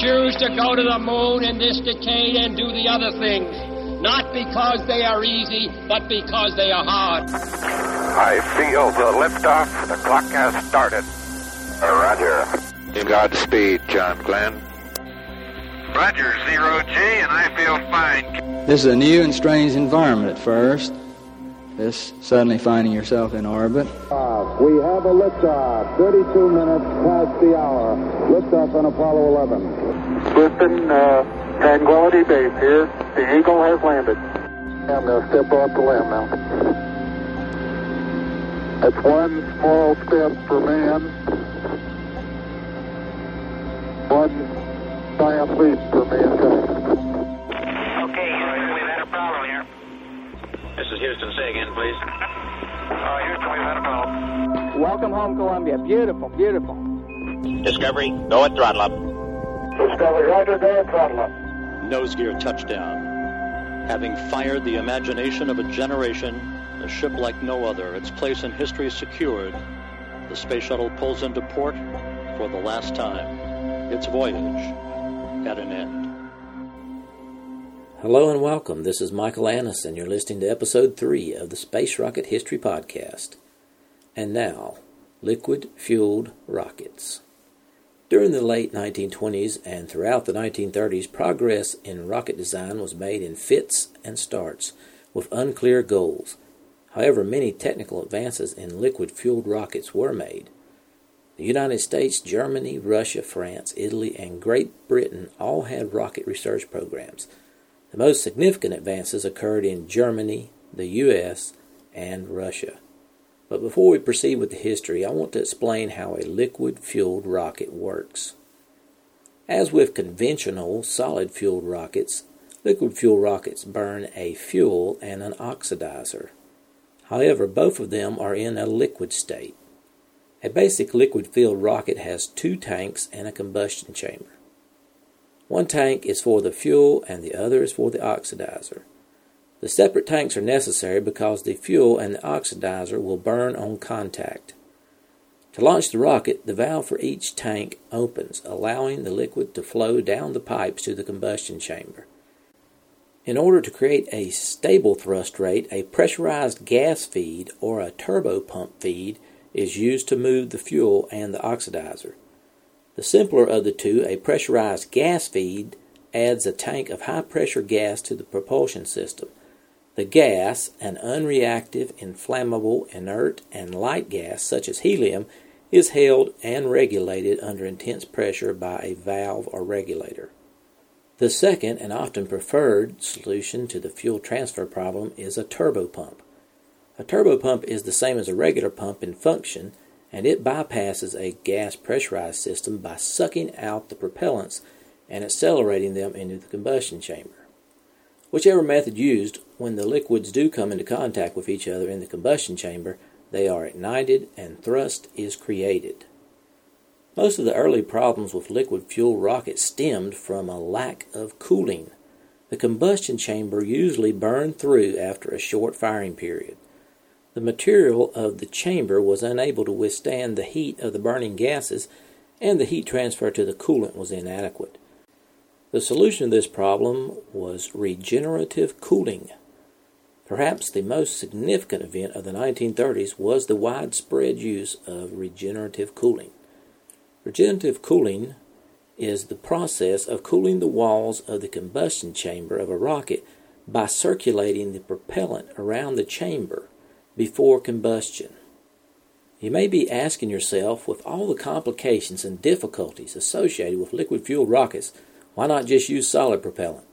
choose to go to the moon in this decade and do the other things, not because they are easy, but because they are hard. I feel the liftoff. The clock has started. Roger. Godspeed, John Glenn. Roger, 0G, and I feel fine. This is a new and strange environment at first. This suddenly finding yourself in orbit. We have a liftoff. 32 minutes past the hour. Liftoff on Apollo 11. Listen, Tranquility Base here. The Eagle has landed. I'm going to step off the land now. That's one small step for man, one giant leap for mankind. Okay, Houston, we've had a problem here. This is Houston. Say again, please. Houston, we've had a problem. Welcome home, Columbia. Beautiful, beautiful. Discovery, go at throttle up. Discovery, Roger, go at throttle up. Nose gear touchdown. Having fired the imagination of a generation, a ship like no other, its place in history secured, the space shuttle pulls into port for the last time. Its voyage at an end. Hello and welcome. This is Michael Annis, and you're listening to Episode 3 of the Space Rocket History Podcast. And now, liquid-fueled rockets. During the late 1920s and throughout the 1930s, progress in rocket design was made in fits and starts with unclear goals. However, many technical advances in liquid-fueled rockets were made. The United States, Germany, Russia, France, Italy, and Great Britain all had rocket research programs. The most significant advances occurred in Germany, the U.S., and Russia. But before we proceed with the history, I want to explain how a liquid-fueled rocket works. As with conventional solid-fueled rockets, liquid-fuel rockets burn a fuel and an oxidizer. However, both of them are in a liquid state. A basic liquid-fueled rocket has two tanks and a combustion chamber. One tank is for the fuel and the other is for the oxidizer. The separate tanks are necessary because the fuel and the oxidizer will burn on contact. To launch the rocket, the valve for each tank opens, allowing the liquid to flow down the pipes to the combustion chamber. In order to create a stable thrust rate, a pressurized gas feed or a turbopump feed is used to move the fuel and the oxidizer. The simpler of the two, a pressurized gas feed, adds a tank of high-pressure gas to the propulsion system. The gas, an unreactive, inflammable, inert, and light gas such as helium, is held and regulated under intense pressure by a valve or regulator. The second, and often preferred, solution to the fuel transfer problem is a turbopump. A turbopump is the same as a regular pump in function, and it bypasses a gas pressurized system by sucking out the propellants and accelerating them into the combustion chamber. Whichever method used, when the liquids do come into contact with each other in the combustion chamber, they are ignited and thrust is created. Most of the early problems with liquid fuel rockets stemmed from a lack of cooling. The combustion chamber usually burned through after a short firing period. The material of the chamber was unable to withstand the heat of the burning gases, and the heat transfer to the coolant was inadequate. The solution to this problem was regenerative cooling. Perhaps the most significant event of the 1930s was the widespread use of regenerative cooling. Regenerative cooling is the process of cooling the walls of the combustion chamber of a rocket by circulating the propellant around the chamber before combustion. You may be asking yourself, with all the complications and difficulties associated with liquid-fueled rockets, why not just use solid propellant?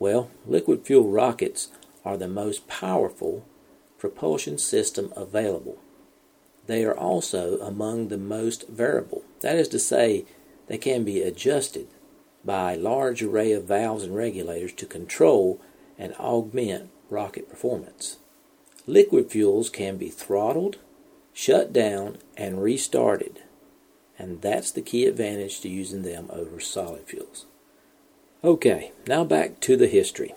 Well, liquid-fueled rockets are the most powerful propulsion system available. They are also among the most variable. That is to say, they can be adjusted by a large array of valves and regulators to control and augment rocket performance. Liquid fuels can be throttled, shut down, and restarted, and that's the key advantage to using them over solid fuels. Okay, now back to the history.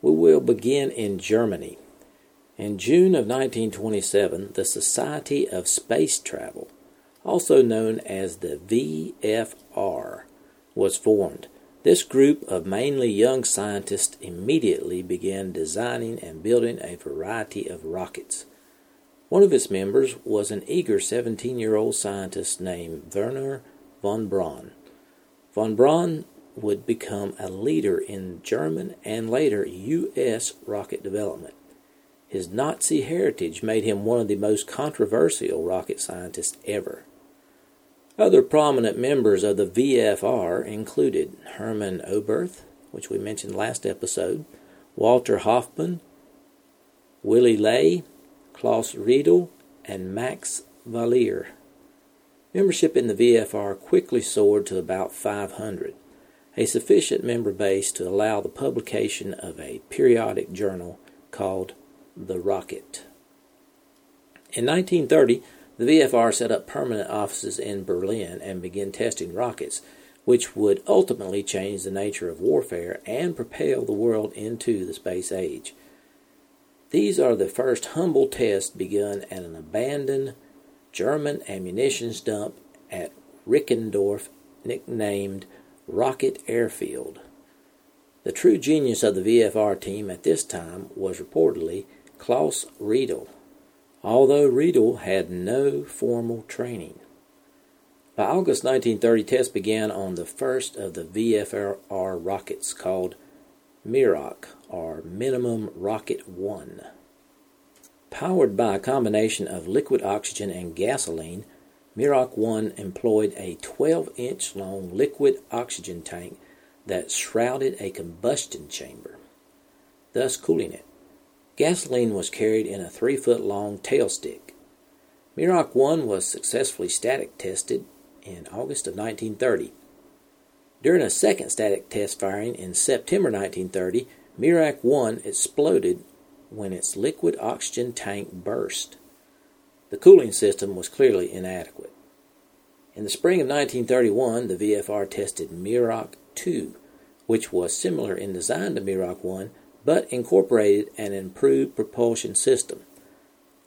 We will begin in Germany. In June of 1927, the Society of Space Travel, also known as the VFR, was formed. This group of mainly young scientists immediately began designing and building a variety of rockets. One of its members was an eager 17-year-old scientist named Werner von Braun. Von Braun would become a leader in German and later U.S. rocket development. His Nazi heritage made him one of the most controversial rocket scientists ever. Other prominent members of the VFR included Hermann Oberth, which we mentioned last episode, Walter Hoffmann, Willy Ley, Klaus Riedel, and Max Valier. Membership in the VFR quickly soared to about 500, a sufficient member base to allow the publication of a periodic journal called The Rocket. In 1930, the VFR set up permanent offices in Berlin and began testing rockets, which would ultimately change the nature of warfare and propel the world into the space age. These are the first humble tests begun at an abandoned German ammunition dump at Rickendorf, nicknamed Rocket Airfield. The true genius of the VFR team at this time was reportedly Klaus Riedel, although Riedel had no formal training. By August 1930, tests began on the first of the VFR rockets called Mirak, or Minimum Rocket 1. Powered by a combination of liquid oxygen and gasoline, Mirak 1 employed a 12-inch long liquid oxygen tank that shrouded a combustion chamber, thus cooling it. Gasoline was carried in a 3-foot-long tailstick. Mirak 1 was successfully static tested in August of 1930. During a second static test firing in September 1930, Mirak 1 exploded when its liquid oxygen tank burst. The cooling system was clearly inadequate. In the spring of 1931, the VFR tested Mirak 2, which was similar in design to Mirak 1, but incorporated an improved propulsion system.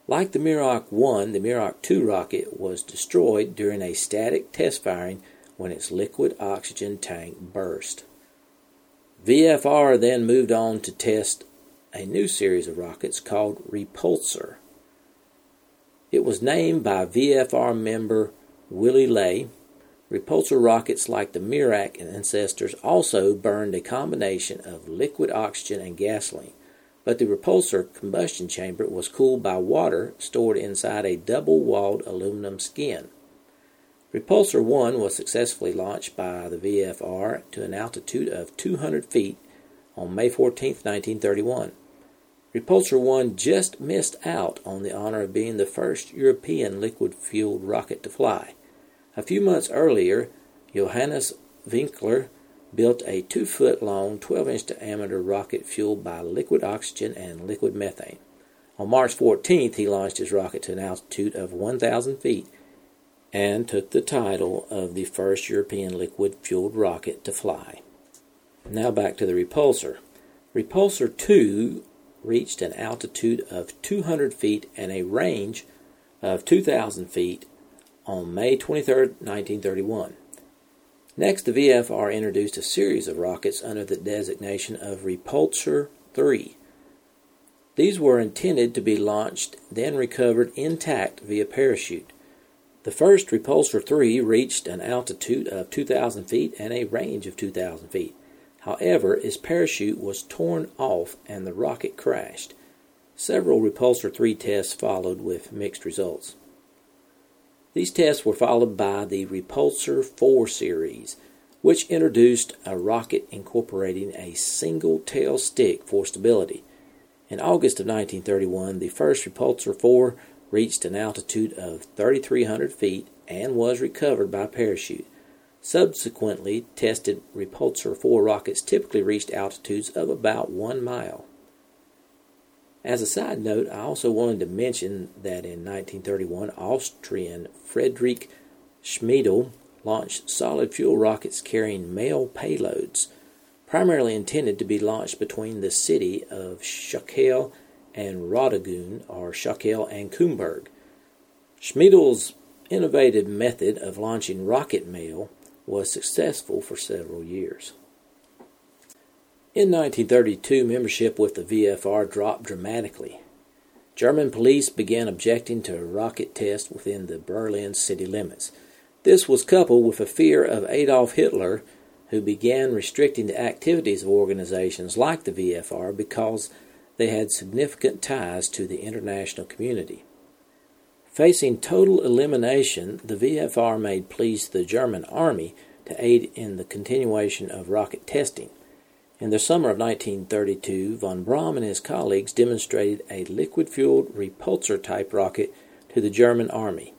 Like the Mirak 1, the Mirak 2 rocket was destroyed during a static test firing when its liquid oxygen tank burst. VFR then moved on to test a new series of rockets called Repulsor. It was named by VFR member Willy Ley. Repulsor rockets, like the Mirak and ancestors, also burned a combination of liquid oxygen and gasoline, but the Repulsor combustion chamber was cooled by water stored inside a double-walled aluminum skin. Repulsor 1 was successfully launched by the VFR to an altitude of 200 feet on May 14, 1931. Repulsor 1 just missed out on the honor of being the first European liquid-fueled rocket to fly. A few months earlier, Johannes Winkler built a 2-foot-long, 12-inch diameter rocket fueled by liquid oxygen and liquid methane. On March 14th, he launched his rocket to an altitude of 1,000 feet and took the title of the first European liquid-fueled rocket to fly. Now back to the Repulsor. Repulsor 2 reached an altitude of 200 feet and a range of 2,000 feet on May 23, 1931. Next, the VFR introduced a series of rockets under the designation of Repulsor 3. These were intended to be launched, then recovered intact via parachute. The first Repulsor 3 reached an altitude of 2,000 feet and a range of 2,000 feet. However, its parachute was torn off and the rocket crashed. Several Repulsor 3 tests followed with mixed results. These tests were followed by the Repulsor 4 series, which introduced a rocket incorporating a single tail stick for stability. In August of 1931, the first Repulsor 4 reached an altitude of 3,300 feet and was recovered by parachute. Subsequently, tested Repulsor 4 rockets typically reached altitudes of about 1 mile. As a side note, I also wanted to mention that in 1931, Austrian Friedrich Schmiedl launched solid-fuel rockets carrying mail payloads, primarily intended to be launched between the city of Schokal and Rodagun, or Schokal and Kummersdorf. Schmiedel's innovative method of launching rocket mail was successful for several years. In 1932, membership with the VFR dropped dramatically. German police began objecting to a rocket test within the Berlin city limits. This was coupled with a fear of Adolf Hitler, who began restricting the activities of organizations like the VFR because they had significant ties to the international community. Facing total elimination, the VFR made pleas to the German army to aid in the continuation of rocket testing. In the summer of 1932, von Braun and his colleagues demonstrated a liquid-fueled Repulsor-type rocket to the German army.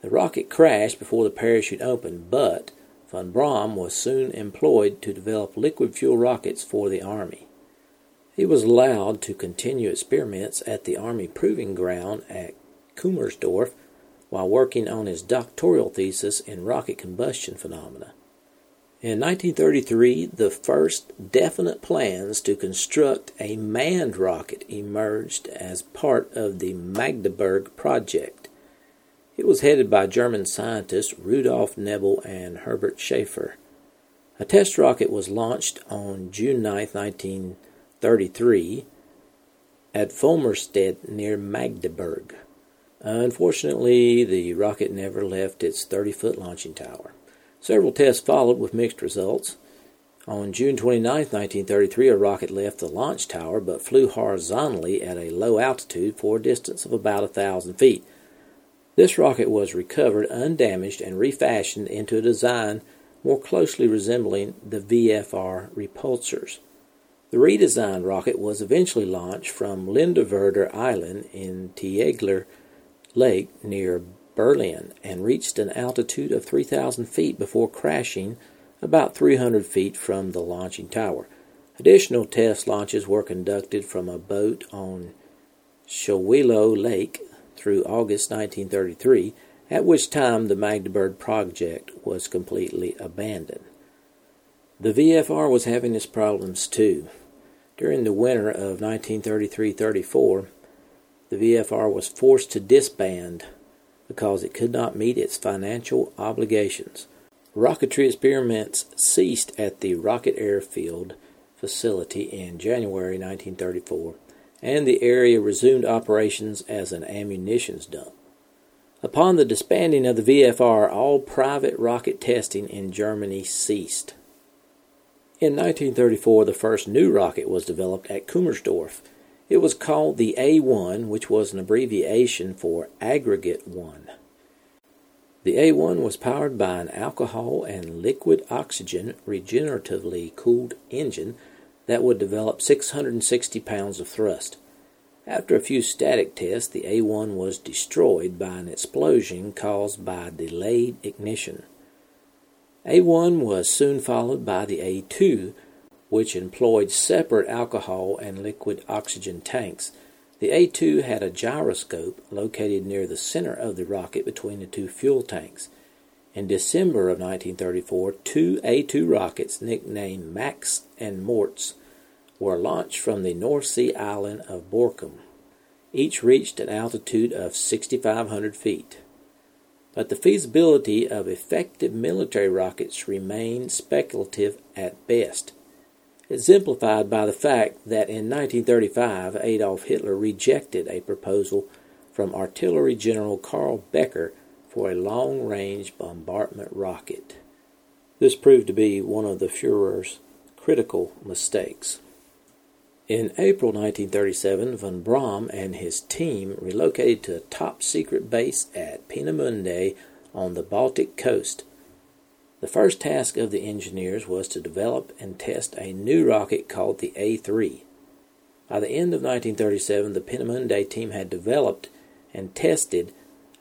The rocket crashed before the parachute opened, but von Braun was soon employed to develop liquid-fuel rockets for the army. He was allowed to continue experiments at the army proving ground at Kummersdorf while working on his doctoral thesis in rocket combustion phenomena. In 1933, the first definite plans to construct a manned rocket emerged as part of the Magdeburg project. It was headed by German scientists Rudolf Nebel and Herbert Schaefer. A test rocket was launched on June 9, 1933, at Fulmerstedt near Magdeburg. Unfortunately, the rocket never left its 30-foot launching tower. Several tests followed with mixed results. On June 29, 1933, a rocket left the launch tower but flew horizontally at a low altitude for a distance of about 1,000 feet. This rocket was recovered undamaged and refashioned into a design more closely resembling the VFR Repulsors. The redesigned rocket was eventually launched from Lindwerder Island in Tegeler Lake near Berlin and reached an altitude of 3,000 feet before crashing about 300 feet from the launching tower. Additional test launches were conducted from a boat on Chowelo Lake through August 1933, at which time the Magdeburg project was completely abandoned. The VFR was having its problems too. During the winter of 1933-34, the VFR was forced to disband because it could not meet its financial obligations. Rocketry experiments ceased at the Rocket Airfield facility in January 1934, and the area resumed operations as an ammunition dump. Upon the disbanding of the VFR, all private rocket testing in Germany ceased. In 1934, the first new rocket was developed at Kummersdorf. It was called the A-1, which was an abbreviation for Aggregate 1. The A-1 was powered by an alcohol and liquid oxygen regeneratively cooled engine that would develop 660 pounds of thrust. After a few static tests, the A-1 was destroyed by an explosion caused by delayed ignition. A-1 was soon followed by the A-2, which employed separate alcohol and liquid oxygen tanks. The A-2 had a gyroscope located near the center of the rocket between the two fuel tanks. In December of 1934, two A-2 rockets, nicknamed Max and Mortz, were launched from the North Sea island of Borkum. Each reached an altitude of 6,500 feet. But the feasibility of effective military rockets remained speculative at best, exemplified by the fact that in 1935 Adolf Hitler rejected a proposal from Artillery General Carl Becker for a long-range bombardment rocket. This proved to be one of the Fuhrer's critical mistakes. In April 1937, von Braun and his team relocated to a top-secret base at Peenemünde on the Baltic coast. The first task of the engineers was to develop and test a new rocket called the A-3. By the end of 1937, the Peenemünde team had developed and tested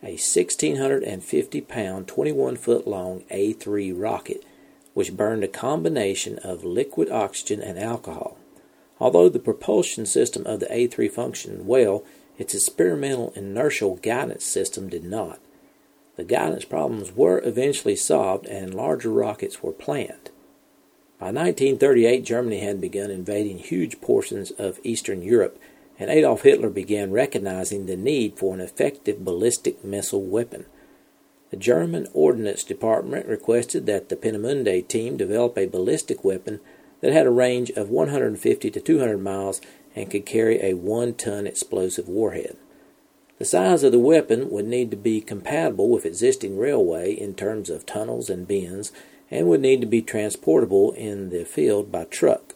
a 1,650-pound, 21-foot-long A-3 rocket, which burned a combination of liquid oxygen and alcohol. Although the propulsion system of the A-3 functioned well, its experimental inertial guidance system did not. The guidance problems were eventually solved and larger rockets were planned. By 1938, Germany had begun invading huge portions of Eastern Europe, and Adolf Hitler began recognizing the need for an effective ballistic missile weapon. The German Ordnance Department requested that the Peenemünde team develop a ballistic weapon that had a range of 150 to 200 miles and could carry a 1-ton explosive warhead. The size of the weapon would need to be compatible with existing railway in terms of tunnels and bends, and would need to be transportable in the field by truck.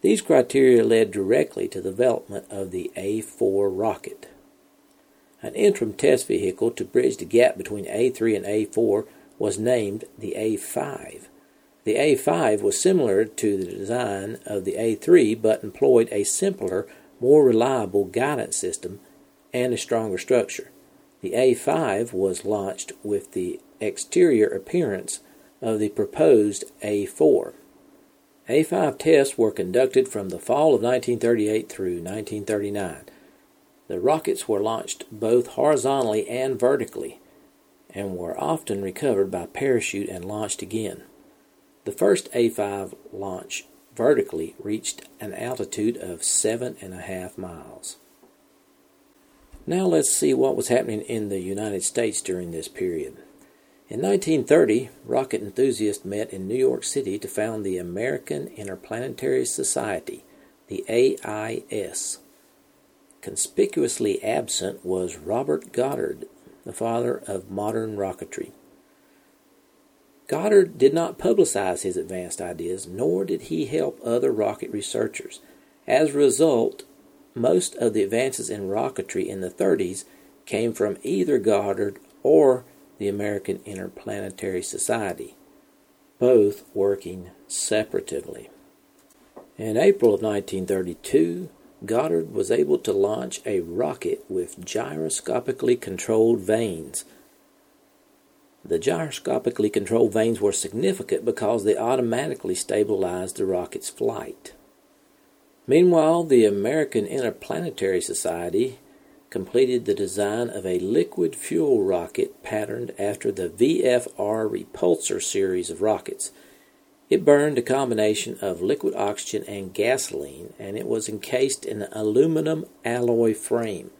These criteria led directly to the development of the A4 rocket. An interim test vehicle to bridge the gap between A3 and A4 was named the A5. The A5 was similar to the design of the A3, but employed a simpler, more reliable guidance system and a stronger structure. The A5 was launched with the exterior appearance of the proposed A4. A5 tests were conducted from the fall of 1938 through 1939. The rockets were launched both horizontally and vertically, and were often recovered by parachute and launched again. The first A5 launch vertically reached an altitude of 7.5 miles. Now let's see what was happening in the United States during this period. In 1930, rocket enthusiasts met in New York City to found the American Interplanetary Society, the AIS. Conspicuously absent was Robert Goddard, the father of modern rocketry. Goddard did not publicize his advanced ideas, nor did he help other rocket researchers. As a result, most of the advances in rocketry in the 30s came from either Goddard or the American Interplanetary Society, both working separatively. In April of 1932, Goddard was able to launch a rocket with gyroscopically controlled vanes. The gyroscopically controlled vanes were significant because they automatically stabilized the rocket's flight. Meanwhile, the American Interplanetary Society completed the design of a liquid fuel rocket patterned after the VFR Repulsor series of rockets. It burned a combination of liquid oxygen and gasoline, and it was encased in an aluminum alloy frame.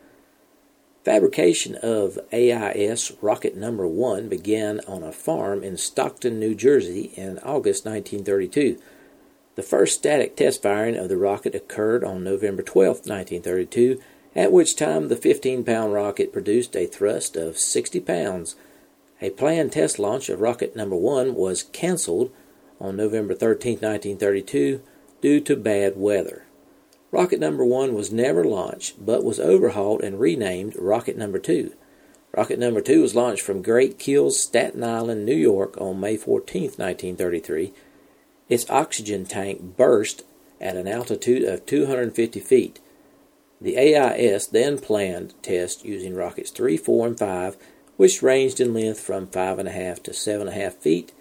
Fabrication of AIS rocket number 1 began on a farm in Stockton, New Jersey in August 1932. The first static test firing of the rocket occurred on November 12, 1932, at which time the 15-pound rocket produced a thrust of 60 pounds. A planned test launch of rocket number 1 was canceled on November 13, 1932, due to bad weather. Rocket number 1 was never launched, but was overhauled and renamed Rocket number 2. Rocket number 2 was launched from Great Kills, Staten Island, New York on May 14, 1933. Its oxygen tank burst at an altitude of 250 feet. The AIS then planned tests using rockets 3, 4, and 5, which ranged in length from 5.5 to 7.5 feet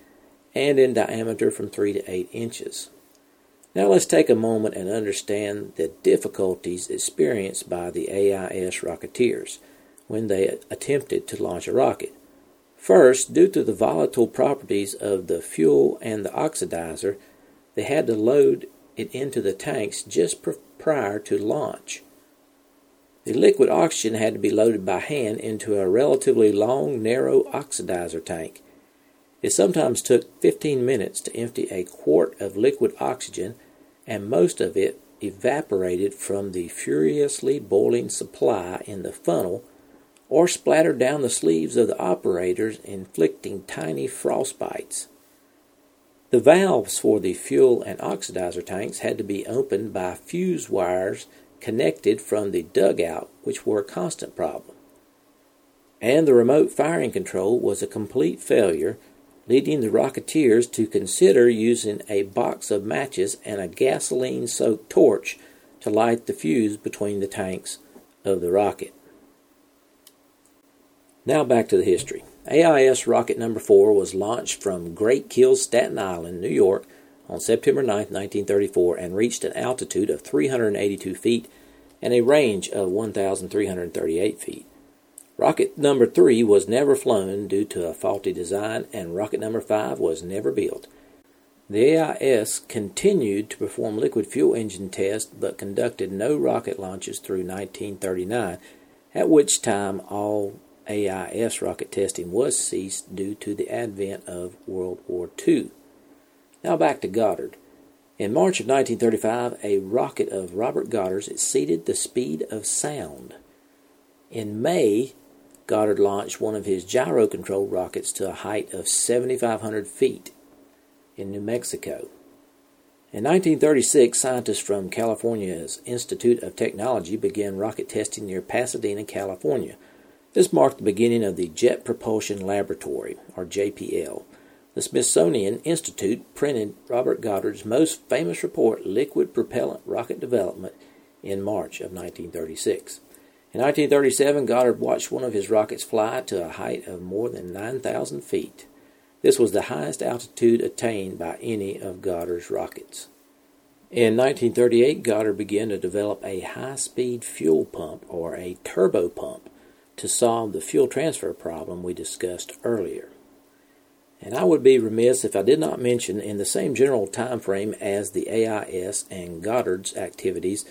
and in diameter from 3 to 8 inches. Now let's take a moment and understand the difficulties experienced by the AIS rocketeers when they attempted to launch a rocket. First, due to the volatile properties of the fuel and the oxidizer, they had to load it into the tanks just prior to launch. The liquid oxygen had to be loaded by hand into a relatively long, narrow oxidizer tank. It sometimes took 15 minutes to empty a quart of liquid oxygen, and most of it evaporated from the furiously boiling supply in the funnel or splattered down the sleeves of the operators, inflicting tiny frostbites. The valves for the fuel and oxidizer tanks had to be opened by fuse wires connected from the dugout, which were a constant problem. And the remote firing control was a complete failure, leading the rocketeers to consider using a box of matches and a gasoline-soaked torch to light the fuse between the tanks of the rocket. Now back to the history. AIS rocket number 4 was launched from Great Kills, Staten Island, New York on September 9, 1934, and reached an altitude of 382 feet and a range of 1,338 feet. Rocket number 3 was never flown due to a faulty design, and rocket number 5 was never built. The AIS continued to perform liquid fuel engine tests, but conducted no rocket launches through 1939, at which time all AIS rocket testing was ceased due to the advent of World War II. Now back to Goddard. In March of 1935, a rocket of Robert Goddard's exceeded the speed of sound. In May, Goddard launched one of his gyro-controlled rockets to a height of 7,500 feet in New Mexico. In 1936, scientists from California's Institute of Technology began rocket testing near Pasadena, California. This marked the beginning of the Jet Propulsion Laboratory, or JPL. The Smithsonian Institute printed Robert Goddard's most famous report, Liquid Propellant Rocket Development, in March of 1936. In 1937, Goddard watched one of his rockets fly to a height of more than 9,000 feet. This was the highest altitude attained by any of Goddard's rockets. In 1938, Goddard began to develop a high-speed fuel pump, or a turbopump, to solve the fuel transfer problem we discussed earlier. And I would be remiss if I did not mention, in the same general time frame as the AIS and Goddard's activities,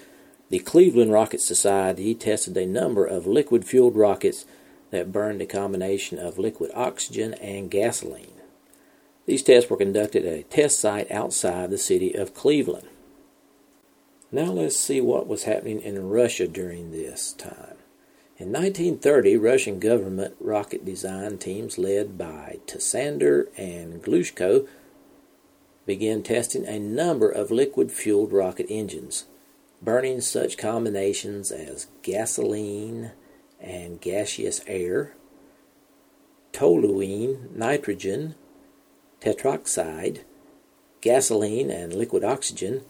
the Cleveland Rocket Society tested a number of liquid-fueled rockets that burned a combination of liquid oxygen and gasoline. These tests were conducted at a test site outside the city of Cleveland. Now let's see what was happening in Russia during this time. In 1930, Russian government rocket design teams led by Tsander and Glushko began testing a number of liquid-fueled rocket engines, burning such combinations as gasoline and gaseous air, toluene, nitrogen, tetroxide, gasoline and liquid oxygen,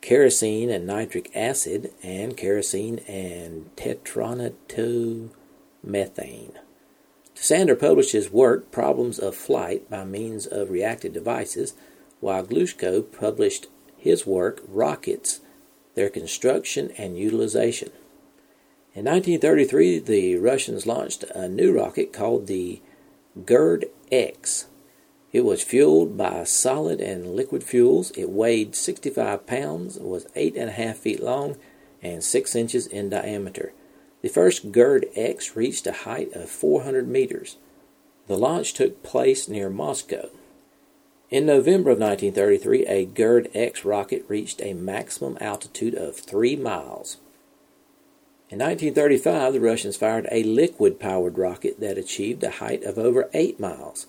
kerosene and nitric acid, and kerosene and tetronitromethane. Tsander published his work, Problems of Flight by Means of Reactive Devices, while Glushko published his work, Rockets, Their Construction and Utilization. In 1933, the Russians launched a new rocket called the GIRD-X. It was fueled by solid and liquid fuels. It weighed 65 pounds, was 8.5 feet long, and 6 inches in diameter. The first GIRD-X reached a height of 400 meters. The launch took place near Moscow. In November of 1933, a GIRD-X rocket reached a maximum altitude of 3 miles. In 1935, the Russians fired a liquid-powered rocket that achieved a height of over 8 miles.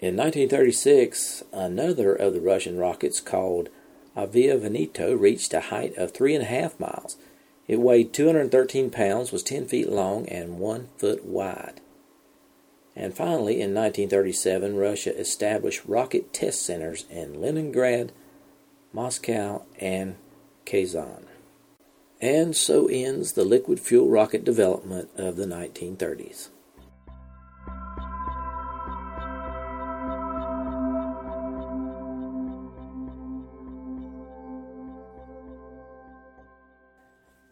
In 1936, another of the Russian rockets called Avia Veneto reached a height of 3.5 miles. It weighed 213 pounds, was 10 feet long, and 1 foot wide. And finally, in 1937, Russia established rocket test centers in Leningrad, Moscow, and Kazan. And so ends the liquid fuel rocket development of the 1930s.